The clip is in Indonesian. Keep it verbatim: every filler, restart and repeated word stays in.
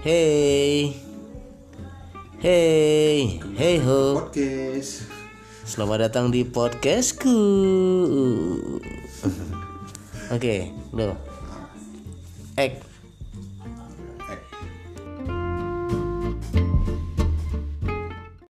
Hey, hey, hey ho. Podcast. Selamat datang di podcastku. Oke, okay, lo. Ek.